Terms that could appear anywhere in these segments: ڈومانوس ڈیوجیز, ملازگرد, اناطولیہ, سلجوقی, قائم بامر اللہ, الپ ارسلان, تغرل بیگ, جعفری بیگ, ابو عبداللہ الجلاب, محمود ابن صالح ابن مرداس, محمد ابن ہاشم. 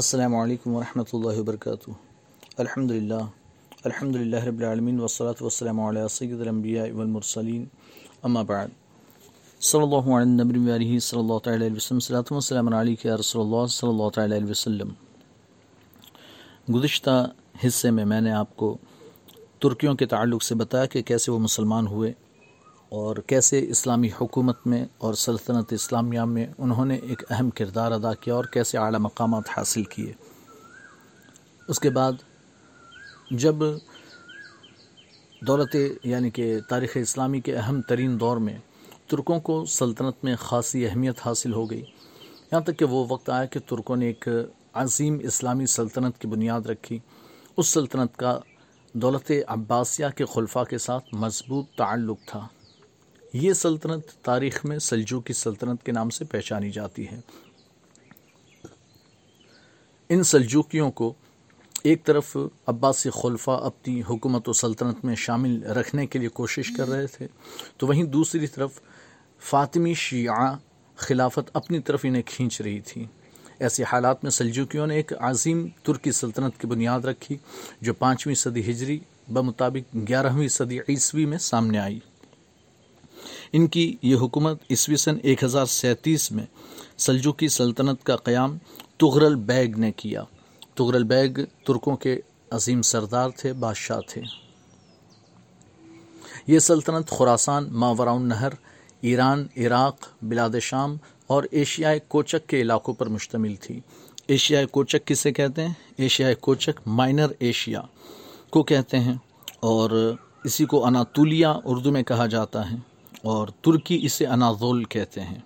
السلام علیکم ورحمۃ اللہ وبرکاتہ. الحمدللہ رب العالمین والصلاۃ والسلام علی سید الانبیاء والمرسلین اما بعد. صلی اللہ علیہ نبی و علیہ صلی اللہ تعالی علیہ وسلم. صلاۃ و سلام علیہ کے رسول اللہ صلی اللہ تعالی علیہ وسلم. گزشتہ حصے میں میں نے آپ کو ترکیوں کے تعلق سے بتایا کہ کیسے وہ مسلمان ہوئے اور کیسے اسلامی حکومت میں اور سلطنت اسلامیہ میں انہوں نے ایک اہم کردار ادا کیا اور کیسے اعلیٰ مقامات حاصل کیے. اس کے بعد جب دولت یعنی کہ تاریخ اسلامی کے اہم ترین دور میں ترکوں کو سلطنت میں خاصی اہمیت حاصل ہو گئی، یہاں تک کہ وہ وقت آیا کہ ترکوں نے ایک عظیم اسلامی سلطنت کی بنیاد رکھی. اس سلطنت کا دولت عباسیہ کے خلفاء کے ساتھ مضبوط تعلق تھا. یہ سلطنت تاریخ میں سلجوقی سلطنت کے نام سے پہچانی جاتی ہے. ان سلجوقیوں کو ایک طرف عباسی خلفاء اپنی حکومت و سلطنت میں شامل رکھنے کے لیے کوشش کر رہے تھے، تو وہیں دوسری طرف فاطمی شیعہ خلافت اپنی طرف انہیں کھینچ رہی تھی. ایسے حالات میں سلجوقیوں نے ایک عظیم ترکی سلطنت کی بنیاد رکھی جو 5ویں صدی ہجری بمطابق 11ویں صدی عیسوی میں سامنے آئی. ان کی یہ حکومت عیسوی سن 1037 میں سلجوقی سلطنت کا قیام تغرل بیگ نے کیا. تغرل بیگ ترکوں کے عظیم سردار تھے، بادشاہ تھے. یہ سلطنت خوراسان، ماوراء النہر، ایران، عراق، بلاد شام اور ایشیائے کوچک کے علاقوں پر مشتمل تھی. ایشیائے کوچک کسے کہتے ہیں؟ ایشیائے کوچک مائنر ایشیا کو کہتے ہیں اور اسی کو اناطولیہ اردو میں کہا جاتا ہے اور ترکی اسے اناضول کہتے ہیں.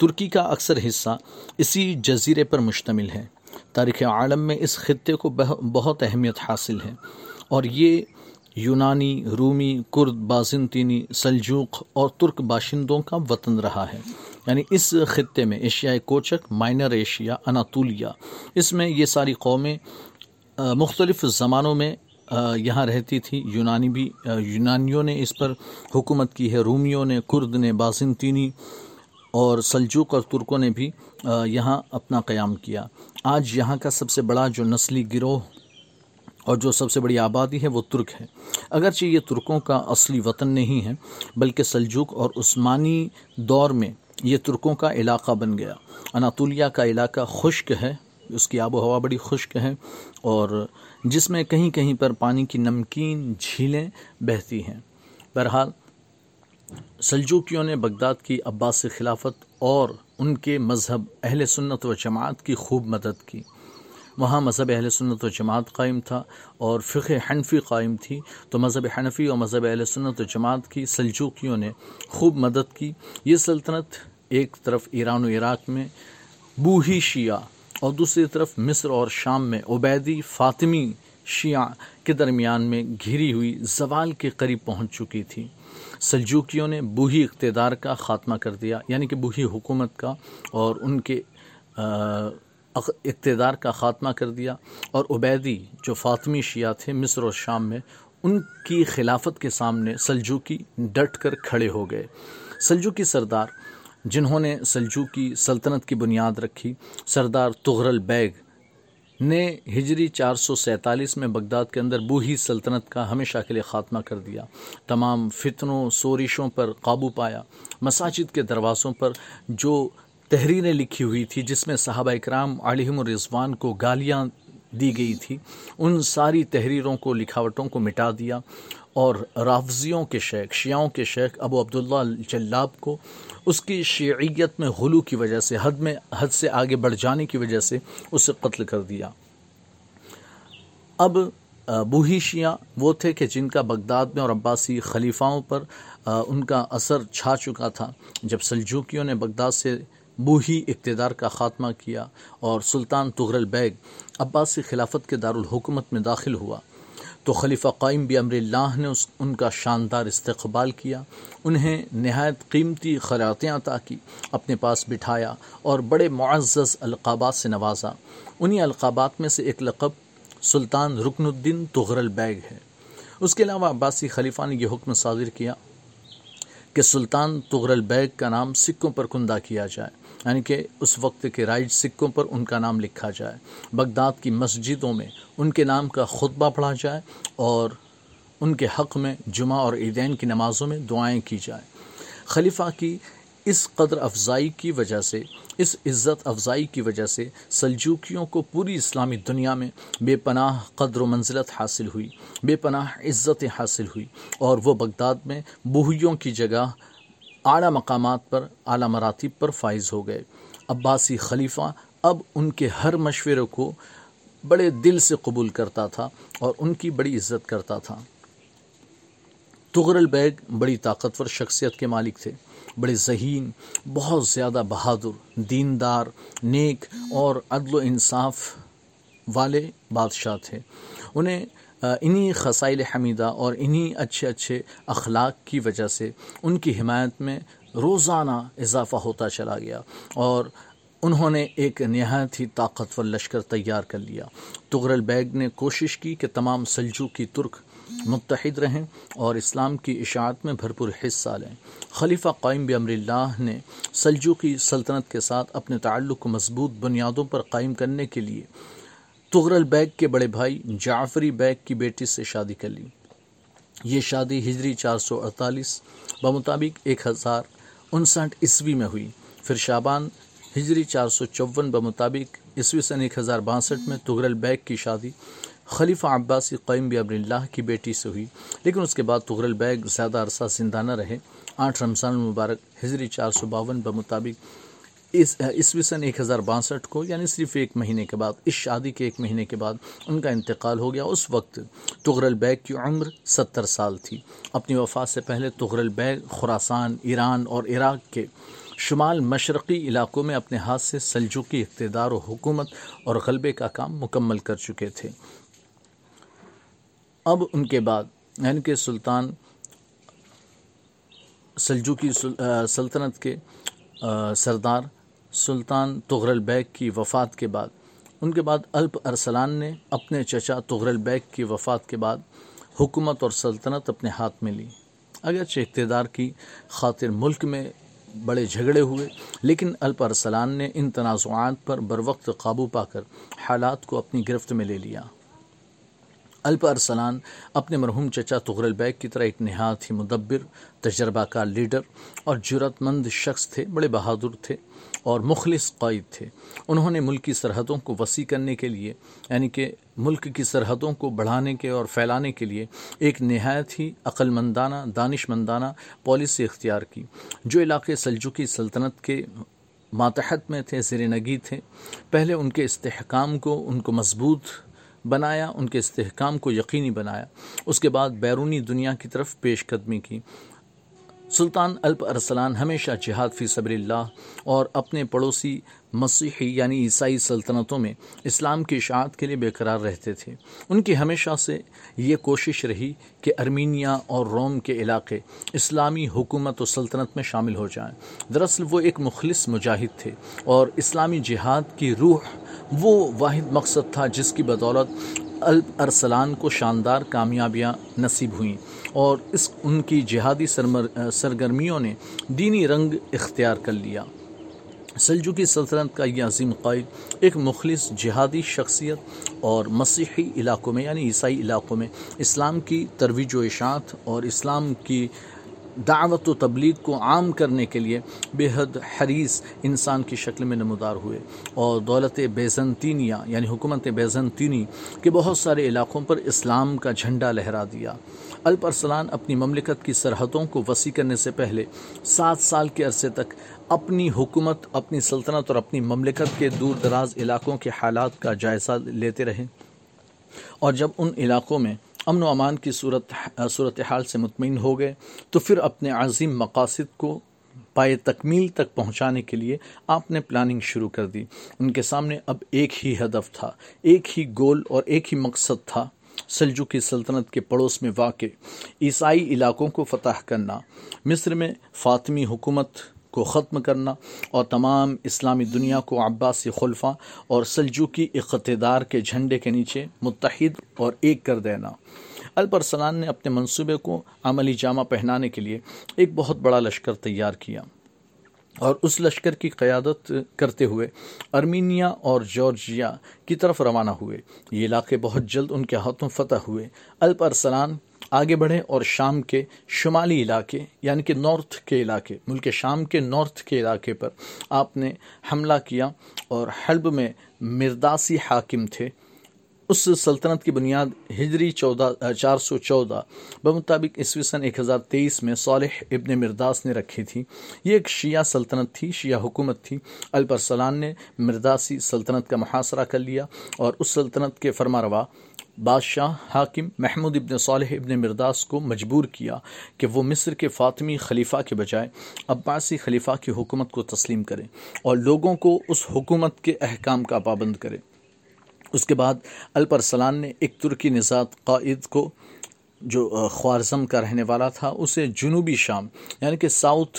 ترکی کا اکثر حصہ اسی جزیرے پر مشتمل ہے. تاریخ عالم میں اس خطے کو بہت اہمیت حاصل ہے اور یہ یونانی، رومی، کرد، بازنطینی، سلجوق اور ترک باشندوں کا وطن رہا ہے. یعنی اس خطے میں ایشیائے کوچک، مائنر ایشیا، اناطولیہ، اس میں یہ ساری قومیں مختلف زمانوں میں یہاں رہتی تھی. یونانیوں نے اس پر حکومت کی ہے، رومیوں نے، کرد نے، بازنطینی اور سلجوق اور ترکوں نے بھی یہاں اپنا قیام کیا. آج یہاں کا سب سے بڑا جو نسلی گروہ اور جو سب سے بڑی آبادی ہے وہ ترک ہے. اگرچہ یہ ترکوں کا اصلی وطن نہیں ہے بلکہ سلجوق اور عثمانی دور میں یہ ترکوں کا علاقہ بن گیا. اناطولیہ کا علاقہ خشک ہے، اس کی آب و ہوا بڑی خشک ہے اور جس میں کہیں کہیں پر پانی کی نمکین جھیلیں بہتی ہیں. بہرحال سلجوقیوں نے بغداد کی عباسی خلافت اور ان کے مذہب اہل سنت و جماعت کی خوب مدد کی. وہاں مذہب اہل سنت و جماعت قائم تھا اور فقہ حنفی قائم تھی، تو مذہب حنفی اور مذہب اہل سنت و جماعت کی سلجوقیوں نے خوب مدد کی. یہ سلطنت ایک طرف ایران و عراق میں بوہی شیعہ اور دوسری طرف مصر اور شام میں عبیدی فاطمی شیعہ کے درمیان میں گھری ہوئی زوال کے قریب پہنچ چکی تھی. سلجوقیوں نے بوہی اقتدار کا خاتمہ کر دیا، یعنی کہ بوہی حکومت کا اور ان کے اقتدار کا خاتمہ کر دیا، اور عبیدی جو فاطمی شیعہ تھے مصر اور شام میں، ان کی خلافت کے سامنے سلجوقی ڈٹ کر کھڑے ہو گئے. سلجوقی سردار جنہوں نے سلجوقی سلطنت کی بنیاد رکھی، سردار تغرل بیگ نے ہجری 447 میں بغداد کے اندر بوہی سلطنت کا ہمیشہ کے لیے خاتمہ کر دیا. تمام فتنوں، شورشوں پر قابو پایا. مساجد کے دروازوں پر جو تحریریں لکھی ہوئی تھی جس میں صحابہ اکرام علیہم الرضوان کو گالیاں دی گئی تھی، ان ساری تحریروں کو، لکھاوٹوں کو مٹا دیا اور رافضیوں کے شیخ، شیعوں کے شیخ ابو عبداللہ الجلاب کو اس کی شیعیت میں غلو کی وجہ سے، حد سے آگے بڑھ جانے کی وجہ سے اسے قتل کر دیا. اب بوہی شیعہ وہ تھے کہ جن کا بغداد میں اور عباسی خلیفاؤں پر ان کا اثر چھا چکا تھا. جب سلجوقیوں نے بغداد سے بوہی اقتدار کا خاتمہ کیا اور سلطان تغرل بیگ عباسی خلافت کے دارالحکومت میں داخل ہوا، تو خلیفہ قائم بامر اللہ نے ان کا شاندار استقبال کیا، انہیں نہایت قیمتی خیراتیں عطا کی، اپنے پاس بٹھایا اور بڑے معزز القابات سے نوازا. انہی القابات میں سے ایک لقب سلطان رکن الدین تغرل بیگ ہے. اس کے علاوہ عباسی خلیفہ نے یہ حکم صادر کیا کہ سلطان تغرل بیگ کا نام سکوں پر کندہ کیا جائے، یعنی کہ اس وقت کے رائج سکوں پر ان کا نام لکھا جائے، بغداد کی مسجدوں میں ان کے نام کا خطبہ پڑھا جائے اور ان کے حق میں جمعہ اور عیدین کی نمازوں میں دعائیں کی جائیں. خلیفہ کی اس قدر افزائی کی وجہ سے، اس عزت افزائی کی وجہ سے سلجوکیوں کو پوری اسلامی دنیا میں بے پناہ قدر و منزلت حاصل ہوئی، بے پناہ عزتیں حاصل ہوئی، اور وہ بغداد میں بوہیوں کی جگہ اعلیٰ مقامات پر، اعلیٰ مراتب پر فائز ہو گئے. عباسی خلیفہ اب ان کے ہر مشورے کو بڑے دل سے قبول کرتا تھا اور ان کی بڑی عزت کرتا تھا. تغرل بیگ بڑی طاقتور شخصیت کے مالک تھے، بڑے ذہین، بہت زیادہ بہادر، دیندار، نیک اور عدل و انصاف والے بادشاہ تھے. انہیں انہی خصائل حمیدہ اور انہی اچھے اچھے اخلاق کی وجہ سے ان کی حمایت میں روزانہ اضافہ ہوتا چلا گیا اور انہوں نے ایک نہایت ہی طاقتور لشکر تیار کر لیا. تغرل بیگ نے کوشش کی کہ تمام سلجوقی ترک متحد رہیں اور اسلام کی اشاعت میں بھرپور حصہ لیں. خلیفہ قائم بامر اللہ نے سلجوقی سلطنت کے ساتھ اپنے تعلق کو مضبوط بنیادوں پر قائم کرنے کے لیے تغرل بیگ کے بڑے بھائی جعفری بیگ کی بیٹی سے شادی کر لی. یہ شادی ہجری 448 بمطابق 1059 عیسوی میں ہوئی. پھر شعبان ہجری 454 بمطابق عیسوی سن 1062 میں تغرل بیگ کی شادی خلیفہ عباسی قائم بامر اللہ کی بیٹی سے ہوئی، لیکن اس کے بعد تغرل بیگ زیادہ عرصہ زندہ نہ رہے. 8 رمضان المبارک ہجری 452 بمطابق عیسوی سن 1062 کو، یعنی صرف ایک مہینے کے بعد، اس شادی کے ایک مہینے کے بعد ان کا انتقال ہو گیا. اس وقت تغرل بیگ کی عمر 70 سال تھی. اپنی وفات سے پہلے تغرل بیگ خراسان، ایران اور عراق کے شمال مشرقی علاقوں میں اپنے ہاتھ سے سلجوقی اقتدار و حکومت اور غلبے کا کام مکمل کر چکے تھے. اب ان کے بعد، یعنی کہ سلطان سلجوقی سلطنت کے سردار سلطان تغرل بیگ کی وفات کے بعد، ان کے بعد الپ ارسلان نے اپنے چچا تغرل بیگ کی وفات کے بعد حکومت اور سلطنت اپنے ہاتھ میں لی. اگرچہ اقتدار کی خاطر ملک میں بڑے جھگڑے ہوئے، لیکن الپ ارسلان نے ان تنازعات پر بروقت قابو پا کر حالات کو اپنی گرفت میں لے لیا. الپ ارسلان اپنے مرحوم چچا تغرل بیگ کی طرح ایک نہایت ہی مدبر، تجربہ کار لیڈر اور جرأت مند شخص تھے. بڑے بہادر تھے اور مخلص قائد تھے. انہوں نے ملک کی سرحدوں کو وسیع کرنے کے لیے، یعنی کہ ملک کی سرحدوں کو بڑھانے کے اور پھیلانے کے لیے ایک نہایت ہی عقل مندانہ، دانش مندانہ پالیسی اختیار کی. جو علاقے سلجوقی سلطنت کے ماتحت میں تھے، زیر نگی تھے، پہلے ان کے استحکام کو، ان کو مضبوط بنایا، ان کے استحکام کو یقینی بنایا. اس کے بعد بیرونی دنیا کی طرف پیش قدمی کی. سلطان الپ ارسلان ہمیشہ جہاد فی سبیل اللہ اور اپنے پڑوسی مسیحی یعنی عیسائی سلطنتوں میں اسلام کی اشاعت کے لیے بے قرار رہتے تھے. ان کی ہمیشہ سے یہ کوشش رہی کہ ارمینیا اور روم کے علاقے اسلامی حکومت و سلطنت میں شامل ہو جائیں. دراصل وہ ایک مخلص مجاہد تھے اور اسلامی جہاد کی روح وہ واحد مقصد تھا جس کی بدولت الپ ارسلان کو شاندار کامیابیاں نصیب ہوئیں، اور اس ان کی جہادی سرگرمیوں نے دینی رنگ اختیار کر لیا. سلجوقی سلطنت کا یہ عظیم قائد ایک مخلص جہادی شخصیت اور مسیحی علاقوں میں یعنی عیسائی علاقوں میں اسلام کی ترویج و اشاعت اور اسلام کی دعوت و تبلیغ کو عام کرنے کے لیے بے حد حریص انسان کی شکل میں نمودار ہوئے، اور دولت بیزنطینیہ یعنی حکومت بیزنطینی کے بہت سارے علاقوں پر اسلام کا جھنڈا لہرا دیا. الپ ارسلان اپنی مملکت کی سرحدوں کو وسیع کرنے سے پہلے 7 سال کے عرصے تک اپنی حکومت، اپنی سلطنت اور اپنی مملکت کے دور دراز علاقوں کے حالات کا جائزہ لیتے رہے، اور جب ان علاقوں میں امن و امان کی صورتحال سے مطمئن ہو گئے تو پھر اپنے عظیم مقاصد کو پائے تکمیل تک پہنچانے کے لیے آپ نے پلاننگ شروع کر دی. ان کے سامنے اب ایک ہی ہدف تھا، ایک ہی گول اور ایک ہی مقصد تھا: سلجوقی سلطنت کے پڑوس میں واقع عیسائی علاقوں کو فتح کرنا، مصر میں فاطمی حکومت کو ختم کرنا اور تمام اسلامی دنیا کو عباسی خلفہ اور سلجوقی اقتدار کے جھنڈے کے نیچے متحد اور ایک کر دینا. الپ ارسلان نے اپنے منصوبے کو عملی جامہ پہنانے کے لیے ایک بہت بڑا لشکر تیار کیا اور اس لشکر کی قیادت کرتے ہوئے ارمینیا اور جارجیا کی طرف روانہ ہوئے. یہ علاقے بہت جلد ان کے ہاتھوں فتح ہوئے. الپ ارسلان آگے بڑھے اور شام کے شمالی علاقے یعنی کہ نارتھ کے علاقے ملک شام کے نارتھ کے علاقے پر آپ نے حملہ کیا اور حلب میں مرداسی حاکم تھے. اس سلطنت کی بنیاد ہجری 414 بمطابق عیسوی سن 1023 میں صالح ابن مرداس نے رکھی تھی. یہ ایک شیعہ سلطنت تھی, شیعہ حکومت تھی. الپ ارسلان نے مرداسی سلطنت کا محاصرہ کر لیا اور اس سلطنت کے فرما روا بادشاہ حاکم محمود ابن صالح ابن مرداس کو مجبور کیا کہ وہ مصر کے فاطمی خلیفہ کے بجائے عباسی خلیفہ کی حکومت کو تسلیم کرے اور لوگوں کو اس حکومت کے احکام کا پابند کرے. اس کے بعد الپ ارسلان نے ایک ترکی نژاد قائد کو جو خوارزم کا رہنے والا تھا اسے جنوبی شام یعنی کہ ساؤتھ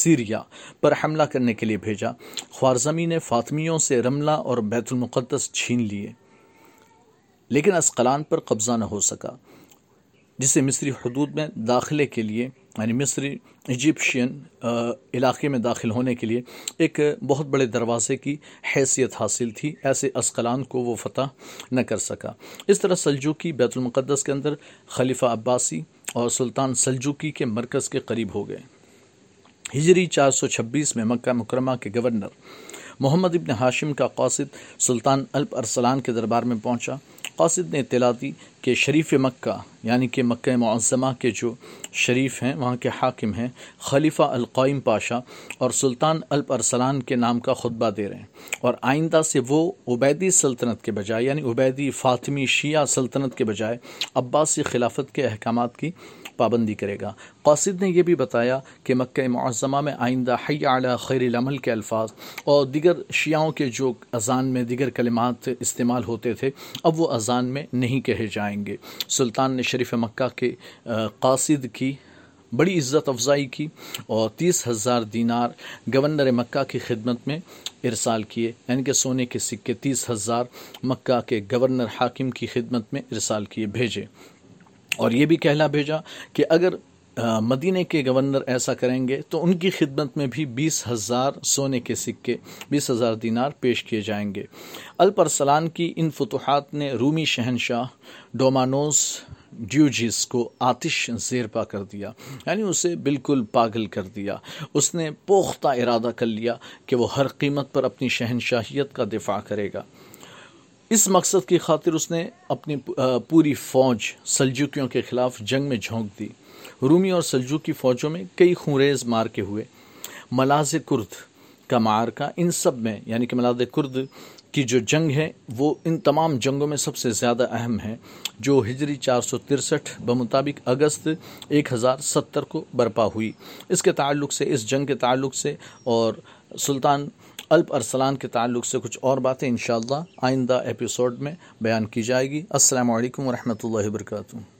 سیریا پر حملہ کرنے کے لیے بھیجا. خوارزمی نے فاطمیوں سے رملہ اور بیت المقدس چھین لیے لیکن اسقلان پر قبضہ نہ ہو سکا, جسے مصری حدود میں داخلے کے لیے یعنی مصری ایجپشین علاقے میں داخل ہونے کے لیے ایک بہت بڑے دروازے کی حیثیت حاصل تھی. ایسے اسقلان کو وہ فتح نہ کر سکا. اس طرح سلجوقی بیت المقدس کے اندر خلیفہ عباسی اور سلطان سلجوقی کے مرکز کے قریب ہو گئے. ہجری 426 میں مکہ مکرمہ کے گورنر محمد ابن ہاشم کا قاصد سلطان الپ ارسلان کے دربار میں پہنچا. قاصد نے اطلاع دی کہ شریف مکہ یعنی کہ مکہ معظمہ کے جو شریف ہیں وہاں کے حاکم ہیں خلیفہ القائم پاشا اور سلطان الپ ارسلان کے نام کا خطبہ دے رہے ہیں اور آئندہ سے وہ عبیدی سلطنت کے بجائے یعنی عبیدی فاطمی شیعہ سلطنت کے بجائے عباسی خلافت کے احکامات کی پابندی کرے گا. قاصد نے یہ بھی بتایا کہ مکہ معظمہ میں آئندہ حی علی خیر العمل کے الفاظ اور دیگر شیعوں کے جو اذان میں دیگر کلمات استعمال ہوتے تھے اب وہ اذان میں نہیں کہے جائیں گے. سلطان نے شریف مکہ کے قاصد کی بڑی عزت افزائی کی اور 30,000 دینار گورنر مکہ کی خدمت میں ارسال کیے یعنی کہ سونے کے سکے 30,000 مکہ کے گورنر حاکم کی خدمت میں ارسال کیے بھیجے. اور یہ بھی کہلا بھیجا کہ اگر مدینے کے گورنر ایسا کریں گے تو ان کی خدمت میں بھی 20,000 سونے کے سکے 20,000 دینار پیش کیے جائیں گے. الپ ارسلان کی ان فتوحات نے رومی شہنشاہ ڈومانوس ڈیوجیز کو آتش زیر پا کر دیا یعنی اسے بالکل پاگل کر دیا. اس نے پختہ ارادہ کر لیا کہ وہ ہر قیمت پر اپنی شہنشاہیت کا دفاع کرے گا. اس مقصد کی خاطر اس نے اپنی پوری فوج سلجوکیوں کے خلاف جنگ میں جھونک دی. رومی اور سلجوکی فوجوں میں کئی خونریز مارکے ہوئے. ملازگرد کا معرکہ ان سب میں یعنی کہ ملازگرد کی جو جنگ ہے وہ ان تمام جنگوں میں سب سے زیادہ اہم ہے جو ہجری 463 بمطابق اگست 1070 کو برپا ہوئی. اس کے تعلق سے اس جنگ کے تعلق سے اور سلطان الپ ارسلان کے تعلق سے کچھ اور باتیں انشاءاللہ آئندہ ایپیسوڈ میں بیان کی جائے گی. السلام علیکم ورحمۃ اللہ وبرکاتہ.